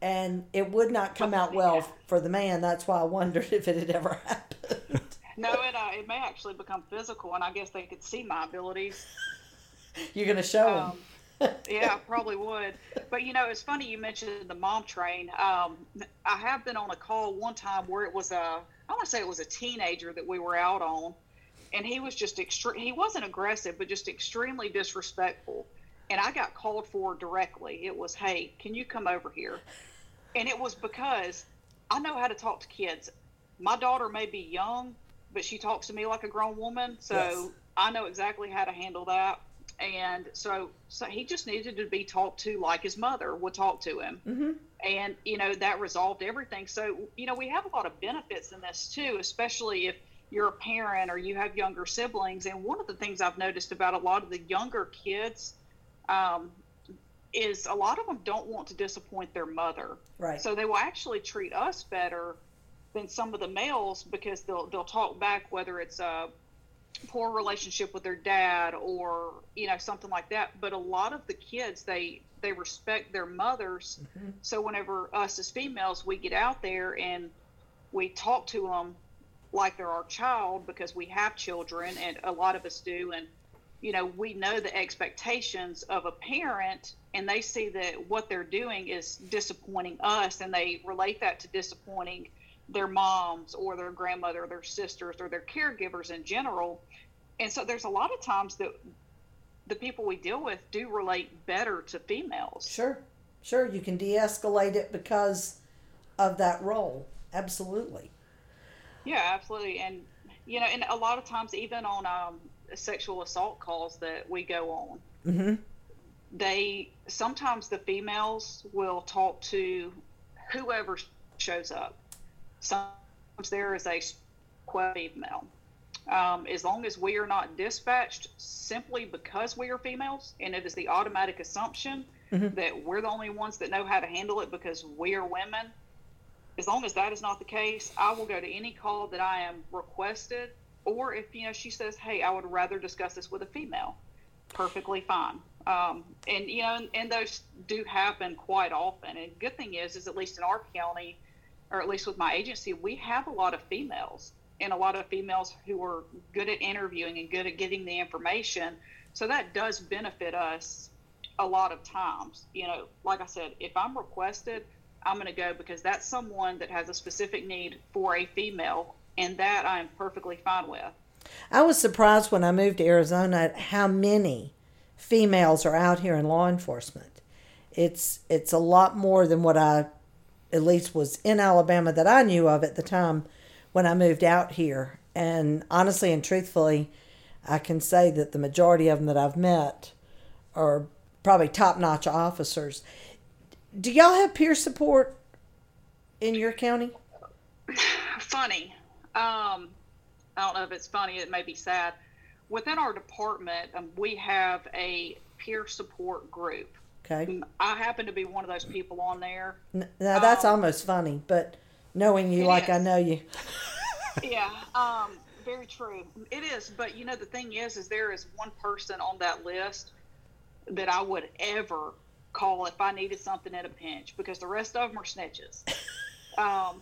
And it would not come out well for the man. That's why I wondered if it had ever happened. No, it uh, it may actually become physical, and I guess they could see my abilities. You're going to show them. Um, yeah, I probably would. But, you know, it's funny you mentioned the mom train. Um, I have been on a call one time where it was a, I want to say it was a teenager that we were out on, and he was just extre- he wasn't aggressive, but just extremely disrespectful. And I got called for directly. It was, hey, can you come over here? And it was because I know how to talk to kids. My daughter may be young, but she talks to me like a grown woman. So yes. I know exactly how to handle that. And so, so he just needed to be talked to like his mother would talk to him. Mm-hmm. And, you know, that resolved everything. So, you know, we have a lot of benefits in this too, especially if you're a parent or you have younger siblings. And one of the things I've noticed about a lot of the younger kids um, is a lot of them don't want to disappoint their mother. Right. So they will actually treat us better than some of the males because they'll they'll talk back, whether it's a poor relationship with their dad or, you know, something like that. But a lot of the kids, they they respect their mothers. Mm-hmm. So whenever us as females, we get out there and we talk to them like they're our child, because we have children, and a lot of us do. And, you know, we know the expectations of a parent, and they see that what they're doing is disappointing us, and they relate that to disappointing their moms or their grandmother or their sisters or their caregivers in general. And so there's a lot of times that the people we deal with do relate better to females. Sure. Sure. You can de-escalate it because of that role. Absolutely. Yeah, absolutely. And, you know, and a lot of times even on um, sexual assault calls that we go on, mm-hmm. they, sometimes the females will talk to whoever shows up. Sometimes there is a female. Um, as long as we are not dispatched simply because we are females, and it is the automatic assumption mm-hmm. that we're the only ones that know how to handle it because we are women, as long as that is not the case, I will go to any call that I am requested. Or if, you know, she says, hey, I would rather discuss this with a female, perfectly fine. Um, and, you know, and, and those do happen quite often. And the good thing is, is at least in our county, or at least with my agency, we have a lot of females, and a lot of females who are good at interviewing and good at getting the information. So that does benefit us a lot of times. You know, like I said, if I'm requested, I'm going to go because that's someone that has a specific need for a female, and that I'm perfectly fine with. I was surprised when I moved to Arizona at how many females are out here in law enforcement. It's, it's a lot more than what I at least was in Alabama that I knew of at the time when I moved out here. And honestly and truthfully, I can say that the majority of them that I've met are probably top-notch officers. Do y'all have peer support in your county? Funny. Um, I don't know if it's funny. It may be sad. Within our department, um, we have a peer support group. Okay. I happen to be one of those people on there. Now, that's um, almost funny, but knowing you like is. I know you. Yeah, um, very true. It is, but you know, the thing is, is there is one person on that list that I would ever call if I needed something at a pinch, because the rest of them are snitches. um,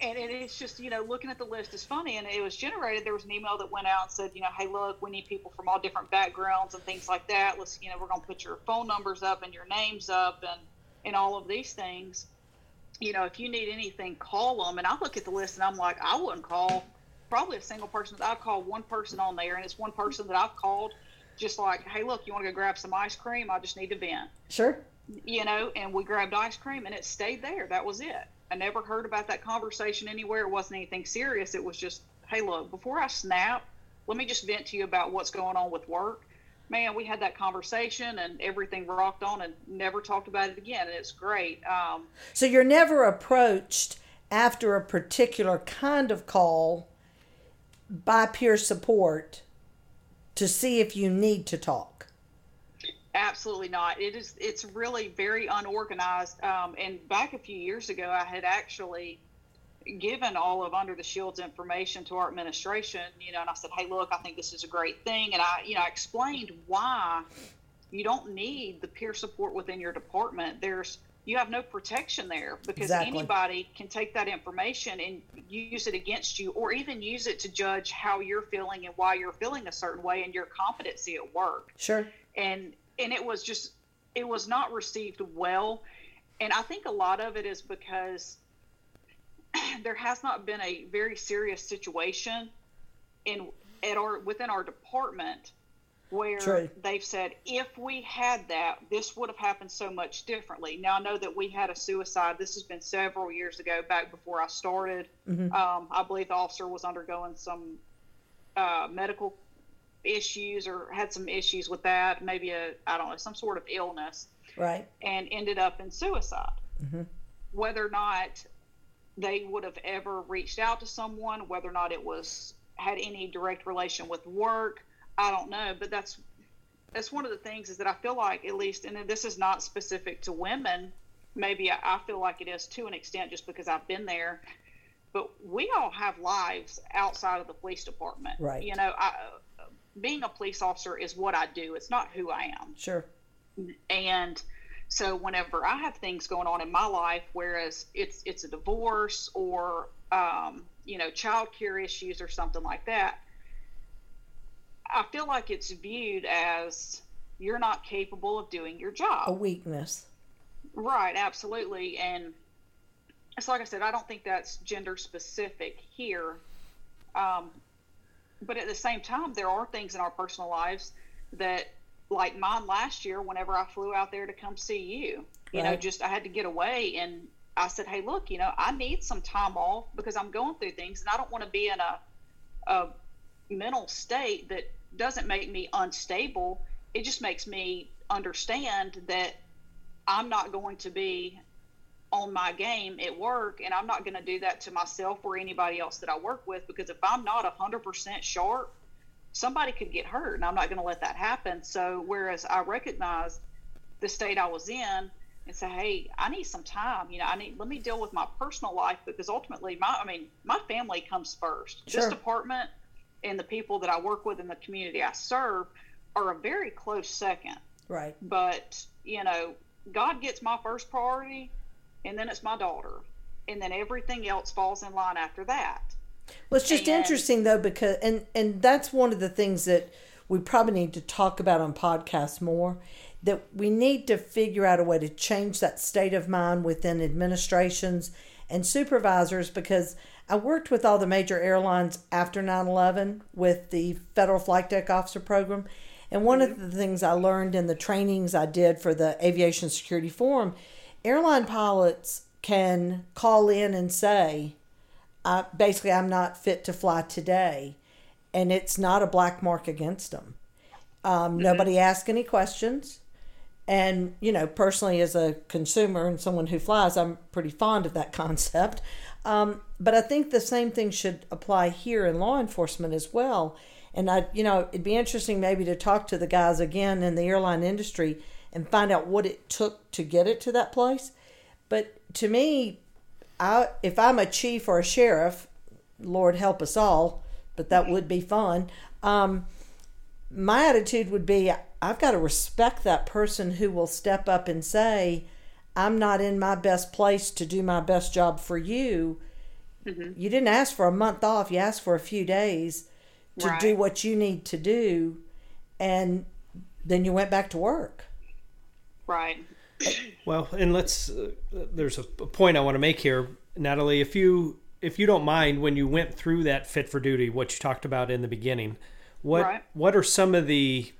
and it, it's just, you know, looking at the list is funny, and it was generated. There was an email that went out and said, you know, hey, look, we need people from all different backgrounds and things like that. Let's, you know, we're going to put your phone numbers up and your names up and, and all of these things. You know, if you need anything, call them. And I look at the list and I'm like, I wouldn't call probably a single person. I'd call one person on there, and it's one person that I've called just like, hey, look, you want to go grab some ice cream? I just need to vent. Sure. You know, and we grabbed ice cream and it stayed there. That was it. I never heard about that conversation anywhere. It wasn't anything serious. It was just, hey, look, before I snap, let me just vent to you about what's going on with work. Man, we had that conversation and everything rocked on and never talked about it again. And it's great. Um, so you're never approached after a particular kind of call by peer support to see if you need to talk? Absolutely not. It is, it's really very unorganized. Um, and back a few years ago, I had actually given all of Under the Shield's information to our administration, you know, and I said, hey, look, I think this is a great thing. And I, you know, I explained why you don't need the peer support within your department. There's, you have no protection there, because exactly. anybody can take that information and use it against you, or even use it to judge how you're feeling and why you're feeling a certain way and your competency at work. Sure. And, and it was just, it was not received well. And I think a lot of it is because there has not been a very serious situation in at our within our department where True. They've said, if we had that, this would have happened so much differently. Now, I know that we had a suicide. This has been several years ago, back before I started. Mm-hmm. Um, I believe the officer was undergoing some uh, medical issues or had some issues with that, maybe a, I don't know, some sort of illness. Right. And ended up in suicide. Mm-hmm. Whether or not they would have ever reached out to someone, whether or not it was had any direct relation with work, I don't know. But that's that's one of the things is that I feel like, at least, and this is not specific to women, maybe I, I feel like it is to an extent just because I've been there, but we all have lives outside of the police department. Right. You know, I, being a police officer is what I do. It's not who I am. Sure. And so whenever I have things going on in my life, whereas it's it's a divorce or, um, you know, child care issues or something like that, I feel like it's viewed as you're not capable of doing your job. A weakness. Right, absolutely. And it's like I said, I don't think that's gender specific here. Um, but at the same time, there are things in our personal lives that, like mine last year, whenever I flew out there to come see you, you right. know, just, I had to get away and I said, hey, look, you know, I need some time off because I'm going through things and I don't want to be in a, a mental state that doesn't make me unstable. It just makes me understand that I'm not going to be on my game at work, and I'm not going to do that to myself or anybody else that I work with, because if I'm not a hundred percent sharp, somebody could get hurt, and I'm not going to let that happen. So whereas I recognized the state I was in and say, hey, I need some time, you know, I need, let me deal with my personal life, because ultimately my, I mean, my family comes first. Sure. This department and the people that I work with in the community I serve are a very close second. Right. But, you know, God gets my first priority, and then it's my daughter, and then everything else falls in line after that. Well, it's just and, interesting though, because and and that's one of the things that we probably need to talk about on podcasts more, that we need to figure out a way to change that state of mind within administrations and supervisors, because I worked with all the major airlines after nine eleven with the Federal Flight Deck Officer Program, and one mm-hmm. of the things I learned in the trainings I did for the Aviation Security Forum, airline pilots can call in and say, I, basically, I'm not fit to fly today, and it's not a black mark against them. Um, mm-hmm. Nobody asks any questions, and, you know, personally as a consumer and someone who flies, I'm pretty fond of that concept. Um, but I think the same thing should apply here in law enforcement as well. And, I, you know, it'd be interesting maybe to talk to the guys again in the airline industry and find out what it took to get it to that place. But to me, I, if I'm a chief or a sheriff, Lord help us all, but that would be fun. Um, my attitude would be, I've got to respect that person who will step up and say, I'm not in my best place to do my best job for you. Mm-hmm. You didn't ask for a month off. You asked for a few days to right. do what you need to do. And then you went back to work. Right. Well, and let's, uh, there's a point I want to make here, Natalie, if you, if you don't mind, when you went through that fit for duty, what you talked about in the beginning, what, right. what are some of the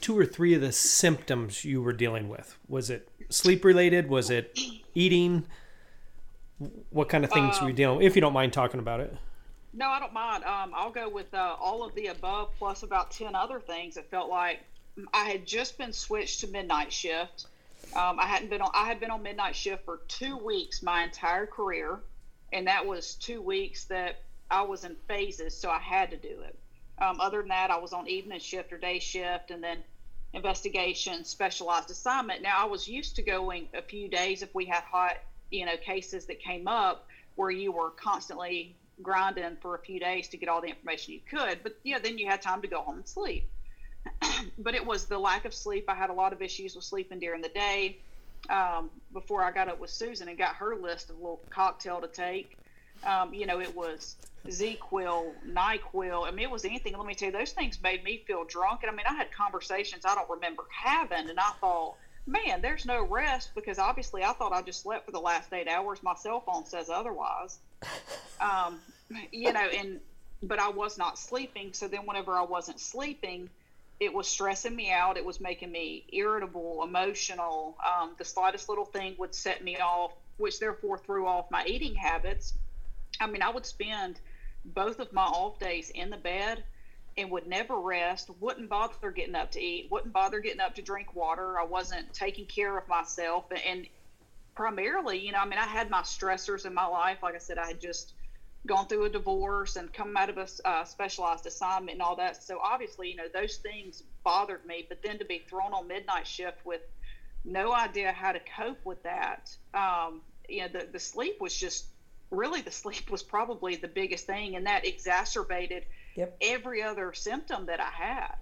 two or three of the symptoms you were dealing with? Was it sleep related? Was it eating? What kind of things um, were you dealing with? If you don't mind talking about it. No, I don't mind. Um, I'll go with uh, all of the above, plus about ten other things. It felt like I had just been switched to midnight shift. Um, I hadn't been on, I had been on midnight shift for two weeks my entire career, and that was two weeks that I was in phases, so I had to do it. Um, other than that, I was on evening shift or day shift, and then investigation, specialized assignment. Now, I was used to going a few days if we had hot, you know, cases that came up where you were constantly grinding for a few days to get all the information you could, but yeah, then you had time to go home and sleep. But it was the lack of sleep. I had a lot of issues with sleeping during the day. Um, before I got up with Susan and got her list of a little cocktail to take, um, you know, it was Z-Quil, NyQuil. I mean, it was anything. Let me tell you, those things made me feel drunk. And I mean, I had conversations I don't remember having. And I thought, man, there's no rest, because obviously I thought I just slept for the last eight hours. My cell phone says otherwise, um, you know, and, but I was not sleeping. So then whenever I wasn't sleeping, it was stressing me out. It was making me irritable, emotional. Um, the slightest little thing would set me off, which therefore threw off my eating habits. I mean, I would spend both of my off days in the bed, and would never rest, wouldn't bother getting up to eat, wouldn't bother getting up to drink water. I wasn't taking care of myself. And primarily, you know, I mean, I had my stressors in my life. Like I said, I had just gone through a divorce and come out of a uh, specialized assignment and all that. So obviously, you know, those things bothered me. But then to be thrown on midnight shift with no idea how to cope with that, um, you know, the, the sleep was just really the sleep was probably the biggest thing. And that exacerbated yep. every other symptom that I had.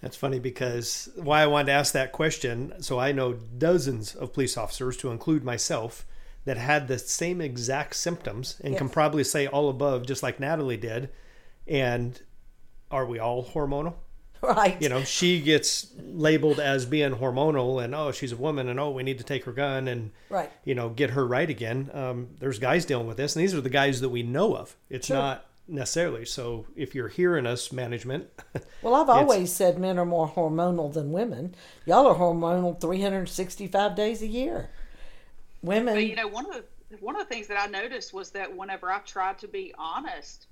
That's funny because why I wanted to ask that question. So I know dozens of police officers, to include myself, that had the same exact symptoms and yes. can probably say all above, just like Natalie did. And are we all hormonal? Right. You know, she gets labeled as being hormonal and, oh, she's a woman and, oh, we need to take her gun and, right. you know, get her right again. Um, there's guys dealing with this, and these are the guys that we know of. It's sure. not necessarily. So if you're hearing us, management. Well, I've always said men are more hormonal than women. Y'all are hormonal three hundred sixty-five days a year. Women. But, you know, one of the one of the things that I noticed was that whenever I tried to be honest,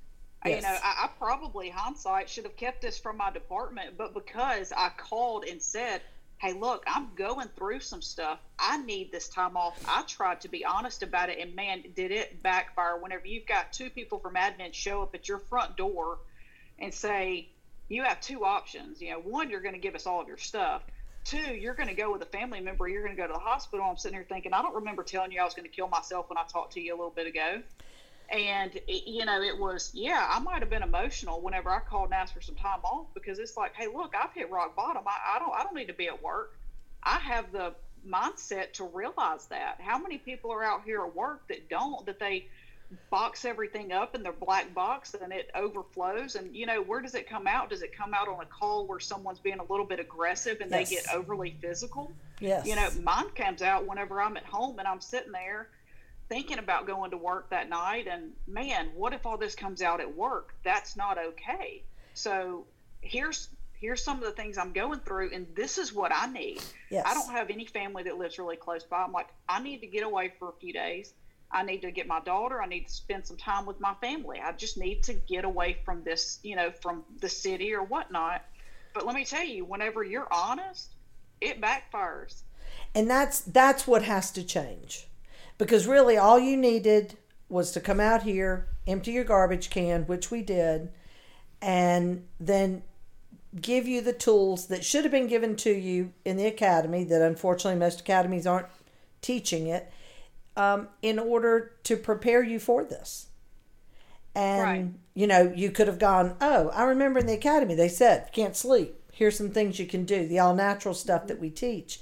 yes. you know, I, I probably, hindsight, should have kept this from my department, but because I called and said, hey, look, I'm going through some stuff. I need this time off. I tried to be honest about it, and man, did it backfire whenever you've got two people from admin show up at your front door and say, you have two options. You know, one, you're going to give us all of your stuff. Two, you're going to go with a family member. You're going to go to the hospital. I'm sitting here thinking, I don't remember telling you I was going to kill myself when I talked to you a little bit ago. And, it, you know, it was, yeah, I might have been emotional whenever I called and asked for some time off, because it's like, hey, look, I've hit rock bottom. I, I don't I don't need to be at work. I have the mindset to realize that. How many people are out here at work that don't, that they box everything up in their black box and it overflows? And, you know, where does it come out? Does it come out on a call where someone's being a little bit aggressive and yes. they get overly physical? Yes. You know, mine comes out whenever I'm at home and I'm sitting there thinking about going to work that night and, man, what if all this comes out at work? That's not okay. So here's here's some of the things I'm going through, and this is what I need. Yes. I don't have any family that lives really close by. I'm like, I need to get away for a few days. I need to get my daughter. I need to spend some time with my family. I just need to get away from this, you know, from the city or whatnot. But let me tell you, whenever you're honest, it backfires. And that's that's what has to change. Because really all you needed was to come out here, empty your garbage can, which we did, and then give you the tools that should have been given to you in the academy, that unfortunately most academies aren't teaching it, um, in order to prepare you for this. And, right. you know, you could have gone, oh, I remember in the academy they said, can't sleep. Here's some things you can do, the all-natural stuff that we teach.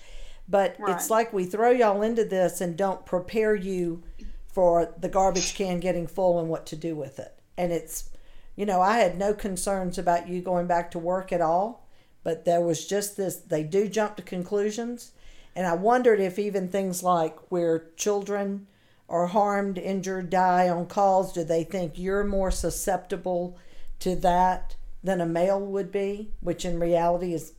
But right. it's like we throw y'all into this and don't prepare you for the garbage can getting full and what to do with it. And it's, you know, I had no concerns about you going back to work at all, but there was just this, they do jump to conclusions. And I wondered if even things like where children are harmed, injured, die on calls, do they think you're more susceptible to that than a male would be, which in reality is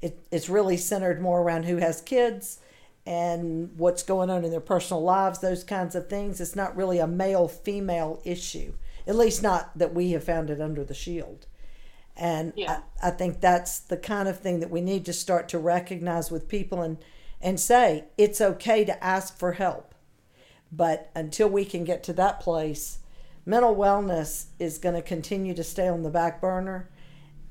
It, it's really centered more around who has kids and what's going on in their personal lives, those kinds of things. It's not really a male-female issue, at least not that we have found it under the shield. And yeah. I, I think that's the kind of thing that we need to start to recognize with people and, and say it's okay to ask for help. But until we can get to that place, mental wellness is going to continue to stay on the back burner,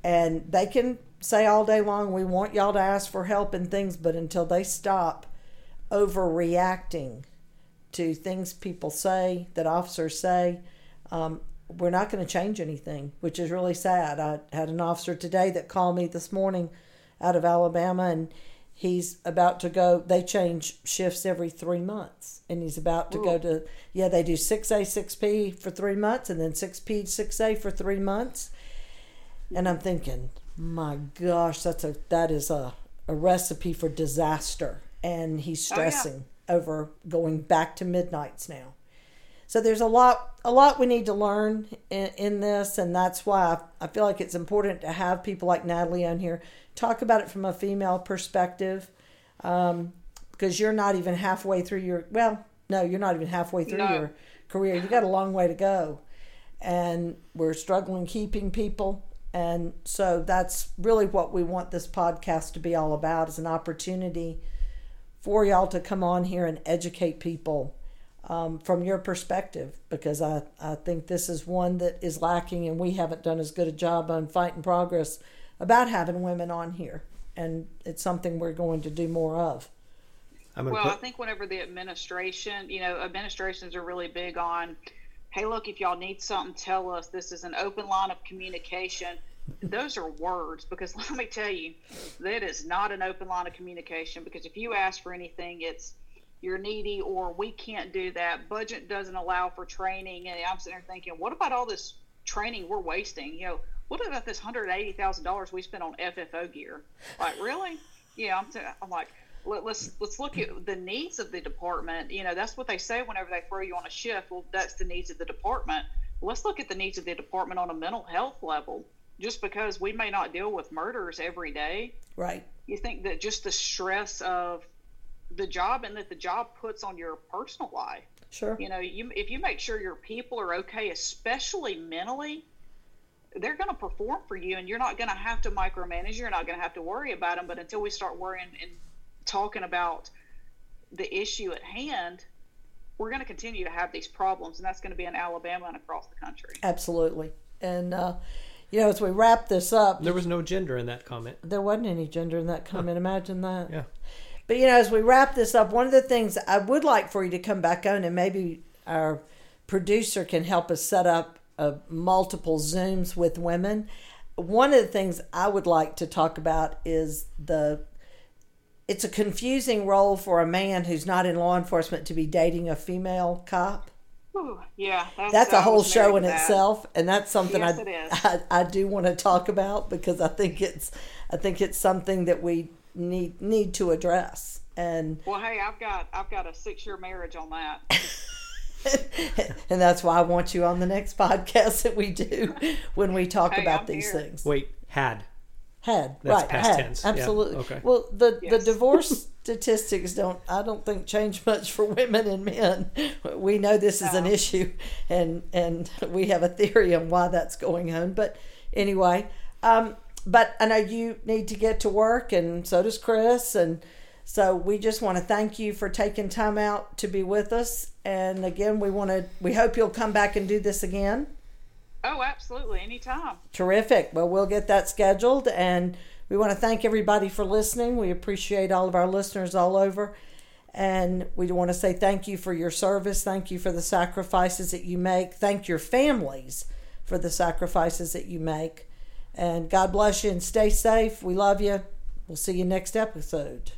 and they can say all day long, we want y'all to ask for help and things, but until they stop overreacting to things people say, that officers say, um, we're not going to change anything, which is really sad. I had an officer today that called me this morning out of Alabama, and he's about to go. They change shifts every three months, and he's about to Ooh. go to, yeah, they do six A, six P for three months, and then six P, six A for three months. And I'm thinking, my gosh, that's a that is a, a recipe for disaster. And he's stressing oh, yeah. over going back to midnights now. So there's a lot a lot we need to learn in, in this, and that's why I, I feel like it's important to have people like Natalie on here talk about it from a female perspective, um, because you're not even halfway through your well, no, you're not even halfway through no. your career. You got a long way to go, and we're struggling keeping people. And so that's really what we want this podcast to be all about, is an opportunity for y'all to come on here and educate people um, from your perspective, because I, I think this is one that is lacking, and we haven't done as good a job on Fighting Progress about having women on here. And it's something we're going to do more of. I'm well, put- I think whenever the administration, you know, administrations are really big on, hey, look, if y'all need something, tell us. This is an open line of communication. Those are words, because let me tell you, that is not an open line of communication, because if you ask for anything, it's you're needy, or we can't do that. Budget doesn't allow for training. And I'm sitting there thinking, what about all this training we're wasting? You know, what about this one hundred eighty thousand dollars we spent on F F O gear? Like, really? Yeah, I'm, t- I'm like, let, let's let's look at the needs of the department. You know, that's what they say whenever they throw you on a shift. Well, that's the needs of the department. Let's look at the needs of the department on a mental health level. Just because we may not deal with murders every day. Right. You think that just the stress of the job and that the job puts on your personal life. Sure. You know, you if you make sure your people are okay, especially mentally, they're going to perform for you, and you're not going to have to micromanage. You're not going to have to worry about them. But until we start worrying and talking about the issue at hand, we're going to continue to have these problems, and that's going to be in Alabama and across the country. Absolutely. And, uh, you know, as we wrap this up... There was no gender in that comment. There wasn't any gender in that comment. Huh. Imagine that. Yeah. But, you know, as we wrap this up, one of the things I would like for you to come back on, and maybe our producer can help us set up uh, multiple Zooms with women. One of the things I would like to talk about is the... It's a confusing role for a man who's not in law enforcement to be dating a female cop. Ooh, yeah, that's, that's a whole show in itself, and that's something yes, I, I I do want to talk about, because I think it's I think it's something that we need need to address. And well, hey, I've got I've got a six year marriage on that, and that's why I want you on the next podcast that we do when we talk hey, about I'm these here. things. Wait, had. Had, That's right, past had, tense. Absolutely. Yeah. Okay. Well, the, yes. the divorce statistics don't, I don't think, change much for women and men. We know this is an issue, and and we have a theory on why that's going on. But anyway, um, but I know you need to get to work, and so does Chris, and so we just want to thank you for taking time out to be with us. And again, we want to, we hope you'll come back and do this again. Oh, absolutely. Anytime. Terrific. Well, we'll get that scheduled. And we want to thank everybody for listening. We appreciate all of our listeners all over. And we want to say thank you for your service. Thank you for the sacrifices that you make. Thank your families for the sacrifices that you make. And God bless you and stay safe. We love you. We'll see you next episode.